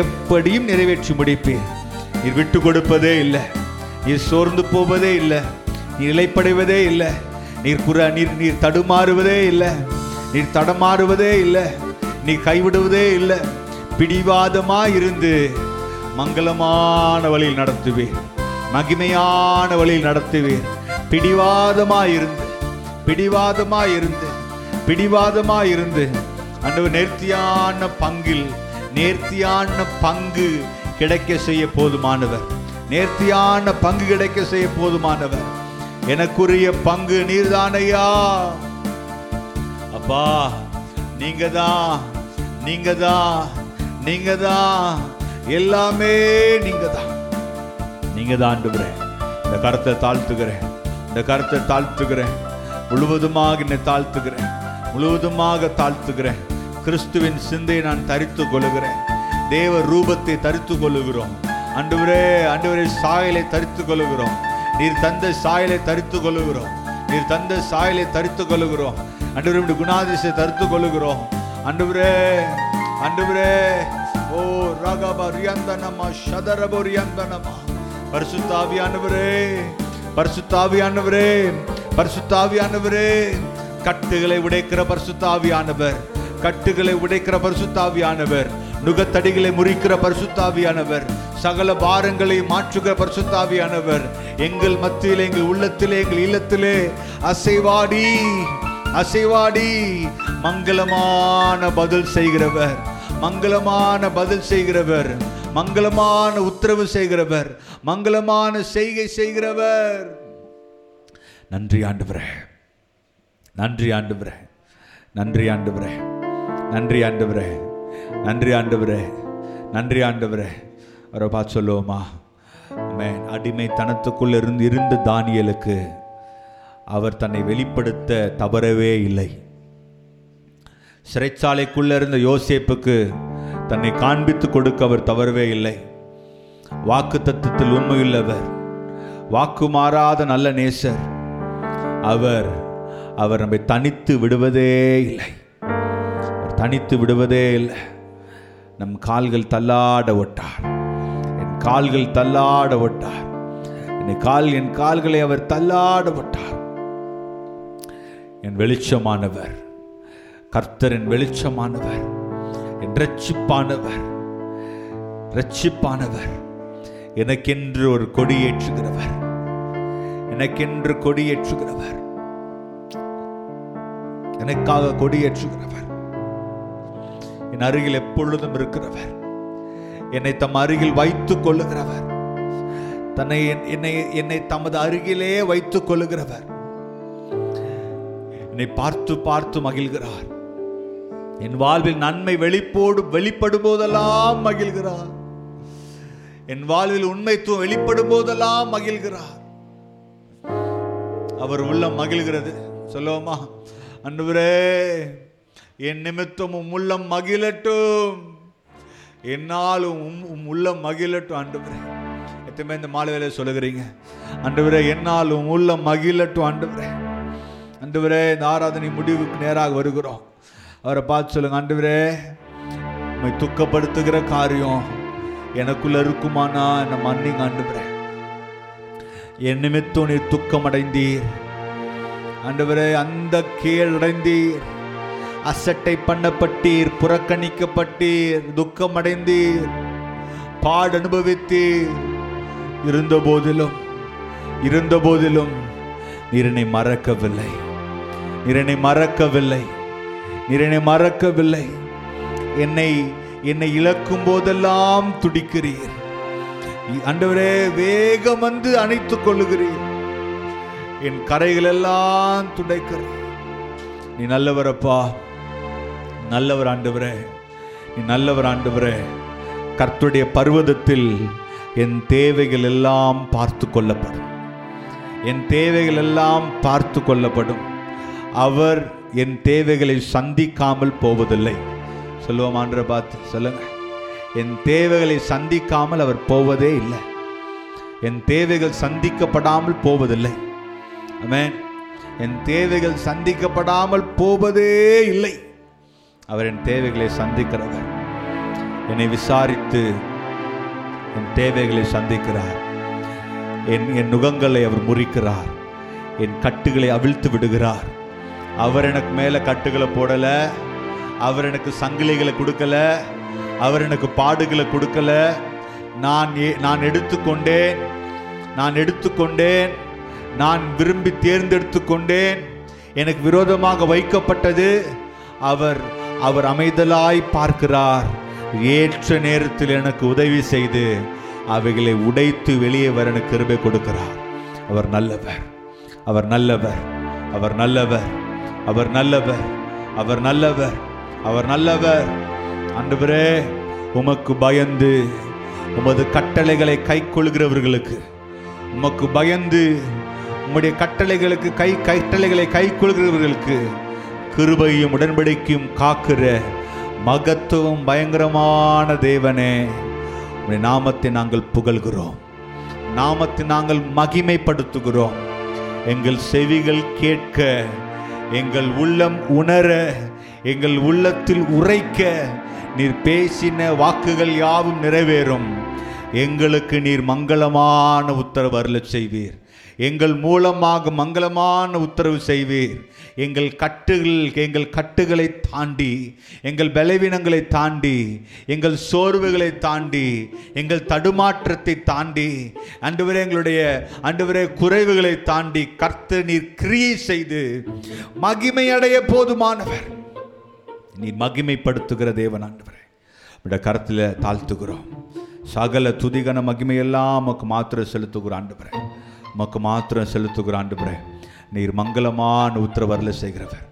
எப்படியும் நிறைவேற்றி முடிப்பீர். நீர் விட்டு கொடுப்பதே இல்லை, நீர் சோர்ந்து போவதே இல்லை, நீர் இலைப்படைவதே இல்லை, நீர் குற நீர் நீர் தடுமாறுவதே இல்லை, நீர் தடமாறுவதே இல்லை, நீர் கைவிடுவதே இல்லை. பிடிவாதமாக இருந்து மங்களமான வழியில் நடத்துவேன், மகிமையான வழியில் நடத்துவேன். பிடிவாதமாக இருந்து பிடிவாதமாக இருந்து பிடிவாதமாக இருந்து ஆண்டவர் நேர்த்தியான பங்கில் நேர்த்தியான பங்கு கிடைக்க செய்ய போதுமானவர், நேர்த்தியான பங்கு கிடைக்க செய்ய போதுமானவர். எனக்குரிய பங்கு நீர்தானையா அப்பா. நீங்கதான் நீங்கதான் நீங்கதான் எல்லாமே, நீங்கதான் நீங்கதான் ஆண்டவரே. இந்த கருத்தை தாழ்த்துகிறேன், இந்த கருத்தை தாழ்த்துகிறேன், முழுவதுமாக என்னை தாழ்த்துகிறேன், முழுவதுமாக தாழ்த்துகிறேன். கிறிஸ்துவின் சிந்தையை நான் தரித்து கொள்கிறேன். தேவ ரூபத்தை தரித்து கொள்கிறோம் ஆண்டவரே. ஆண்டவரே, சாயலை தரித்து கொள்கிறோம். நீர் தந்த சாயலை தரித்து கொள்கிறோம், நீர் தந்த சாயலை தரித்து கொள்கிறோம் ஆண்டவரே. குணாதிசை தரித்து கொள்கிறோம் ஆண்டவரே. ஆண்டவரே ஓ ராகபரியந்தனமா சதரபரியந்தனமா. பரிசுத்தாவியானவரே, பரிசுத்தாவியானவரே, பரிசுத்தாவியானவரே, கட்டுகளை உடைக்கிற பரிசுத்தாவியானவர், கட்டுகளை உடைக்கிற பரிசுத்தாவியானவர், நுகத்தடிகளை முறிக்கிற பரிசுத்தாவியானவர், சகல பாரங்களை மாற்றுகிற பரிசுத்தாவியானவர், எங்கள் மத்தியிலே, எங்கள் உள்ளத்திலே, எங்கள் இல்லத்திலே அசைவாடி அசைவாடி மங்களமான பதில் செய்கிறவர், மங்களமான பதில் செய்கிறவர், மங்களமான உத்தரவு செய்கிறவர், மங்களமான செய்கை செய்கிறவர். நன்றி ஆண்டவரே, நன்றி ஆண்டவரே, நன்றி ஆண்டவரே, நன்றி ஆண்டவரே, நன்றி ஆண்டவரே, நன்றி ஆண்டவரே. அவரை பார்த்து சொல்லுவோமா? ஆமென். அடிமைத்தனத்துக்குள் இருந்து இருந்த தானியேலுக்கு அவர் தன்னை வெளிப்படுத்த தவறவே இல்லை. சிறைச்சாலைக்குள்ளே இருந்த யோசேப்புக்கு தன்னை காண்பித்து கொடுக்க அவர் தவறவே இல்லை. வாக்கு தத்தத்தில் உண்மையுள்ளவர், வாக்கு மாறாத நல்ல நேசர் அவர். அவர் நம்மை தனித்து விடுவதே இல்லை, தனித்து விடுவதே இல்லை. நம் கால்கள் தள்ளாட ஒட்டார், என் கால்கள் தள்ளாட ஒட்டார், என் கால் என் கால்களை அவர் தள்ளாட ஒட்டார். என் வெளிச்சமானவர் கர்த்தர், என் வெளிச்சமானவர், என் ரட்சிப்பானவர், ரட்சிப்பானவர், எனக்கென்று ஒரு கொடியேற்றுகிறவர், எனக்கென்று கொடியேற்றுகிறவர், எனக்காக கொடியேற்றுகிறவர், என் அருகில் எப்பொழுதும் இருக்கிறவர், என்னை தம் அருகில் வைத்துக் கொள்ளுகிறவர், தன்னை என்னை என்னை தமது அருகிலே வைத்துக் கொள்ளுகிறவர், என்னை பார்த்து பார்த்து மகிழ்கிறார், என் வாழ்வில் நன்மை வெளிப்போடு வெளிப்படும் போதெல்லாம் மகிழ்கிறார், என் வாழ்வில் உண்மைத்துவம் வெளிப்படும் போதெல்லாம் மகிழ்கிறார். அவர் உள்ளம் மகிழ்கிறது. சொல்லுவோமா? ஆண்டவரே, என் நிமித்தம் உம் உள்ளம் மகிழட்டும், என்னாலும் உம் உள்ளம் மகிழட்டும் ஆண்டவரே. எத்தனை பேர் இந்த மாலை வேலையை சொல்லுகிறீங்க? ஆண்டவரே, என்னாலும் உம் உள்ளம் மகிழட்டும் ஆண்டவரே. ஆண்டவரே, இந்த ஆராதனை முடிவுக்கு நேராக வருகிறோம். அவரை பார்த்து சொல்லுங்க, ஆண்டவரே, உம்மை துக்கப்படுத்துகிற காரியம் எனக்குள்ள இருக்குமானா என்னை மன்னிங்க ஆண்டவரே. என் நிமித்தம் நீ துக்கம் அடைந்தீர் ஆண்டவரே, அந்த கீழடைந்தீர், அசட்டை பண்ணப்பட்டீர், புறக்கணிக்கப்பட்டீர், துக்கம் அடைந்தீர், பாடு அனுபவித்தீர். இருந்த போதிலும் இருந்த போதிலும் நீரனை மறக்கவில்லை, நீரனை மறக்கவில்லை, நீரனை மறக்கவில்லை. என்னை என்னை இழக்கும் போதெல்லாம் துடிக்கிறீர் ஆண்டவரே, வேகம் வந்து அணைத்துக் கொள்ளுகிறீர், என் கரைகளெல்லாம் துடைக்கிறீர். நீ நல்லவரப்பா, நல்லவர் ஆண்டவரே. நல்லவர் ஆண்டவரே, கர்த்தருடைய பர்வதத்தில் என் தேவைகள் எல்லாம் பார்த்து கொள்ளப்படும், என் தேவைகள் எல்லாம் பார்த்து கொள்ளப்படும். அவர் என் தேவைகளை சந்திக்காமல் போவதில்லை. சொல்லுவோம், ஆண்டவரை பார்த்து சொல்லுங்க, என் தேவைகளை சந்திக்காமல் அவர் போவதே இல்லை, என் தேவைகள் சந்திக்கப்படாமல் போவதில்லை. ஆமென். என் தேவைகள் சந்திக்கப்படாமல் போவதே இல்லை. அவர் என் தேவைகளை சந்திக்கிறவர், என்னை விசாரித்து என் தேவைகளை சந்திக்கிறார். என் என் நுகங்களை அவர் முறிக்கிறார், என் கட்டுகளை அவிழ்த்து விடுகிறார். அவர் எனக்கு மேலே கட்டுகளை போடலை, அவர் எனக்கு சங்கிலிகளை கொடுக்கல, அவர் எனக்கு பாடுகளை கொடுக்கல. நான் நான் எடுத்துக்கொண்டேன், நான் எடுத்துக்கொண்டேன், நான் விரும்பி தேர்ந்தெடுத்து கொண்டேன். எனக்கு விரோதமாக வைக்கப்பட்டது அவர் அவர் அமைதலாய் பார்க்கிறார். ஏற்ற நேரத்தில் எனக்கு உதவி செய்து அவைகளை உடைத்து வெளியே வர எனக்கு கிருபை கொடுக்கிறார். அவர் நல்லவர், அவர் நல்லவர், அவர் நல்லவர், அவர் நல்லவர், அவர் நல்லவர், அவர் நல்லவர். ஆண்டவரே, உமக்கு பயந்து உமது கட்டளைகளை கை கொள்கிறவர்களுக்கு, உமக்கு பயந்து உம்முடைய கட்டளைகளுக்கு கை கட்டளைகளை கை கொள்கிறவர்களுக்கு கிருபையும் உடன்படிக்கையும் காக்கிற மகத்துவம் பயங்கரமான தேவனே, உம்முடைய நாமத்தை நாங்கள் புகழ்கிறோம், நாமத்தை நாங்கள் மகிமைப்படுத்துகிறோம். எங்கள் செவிகள் கேட்க, எங்கள் உள்ளம் உணர, எங்கள் உள்ளத்தில் உரைக்க நீர் பேசின வாக்குகள் யாவும் நிறைவேறும். எங்களுக்கு நீர் மங்களமான உத்தரவு அருளச் செய்வீர், எங்கள் மூலமாக மங்களமான உத்தரவு செய்வீர். எங்கள் கட்டுகள் எங்கள் கட்டுகளை தாண்டி, எங்கள் பலவீனங்களை தாண்டி, எங்கள் சோர்வுகளை தாண்டி, எங்கள் தடுமாற்றத்தை தாண்டி, ஆண்டவரே எங்களுடைய ஆண்டவரே குறைவுகளை தாண்டி கர்த்தர் நீர் கிரியை செய்து மகிமையடைய போதுமானவர். நீர் மகிமைப்படுத்துகிற தேவன் ஆண்டவரே, உடைய கரத்தில் தாழ்த்துகிறோம். சகல துதிகன மகிமையெல்லாம் உமக்கு மாத்திரம் செலுத்துகிற ஆண்டவரே, உமக்கு மாத்திரம் செலுத்துகிற ஆண்டவரே. நீர் மங்களமான உத்தரவருளை செய்கிறவர்.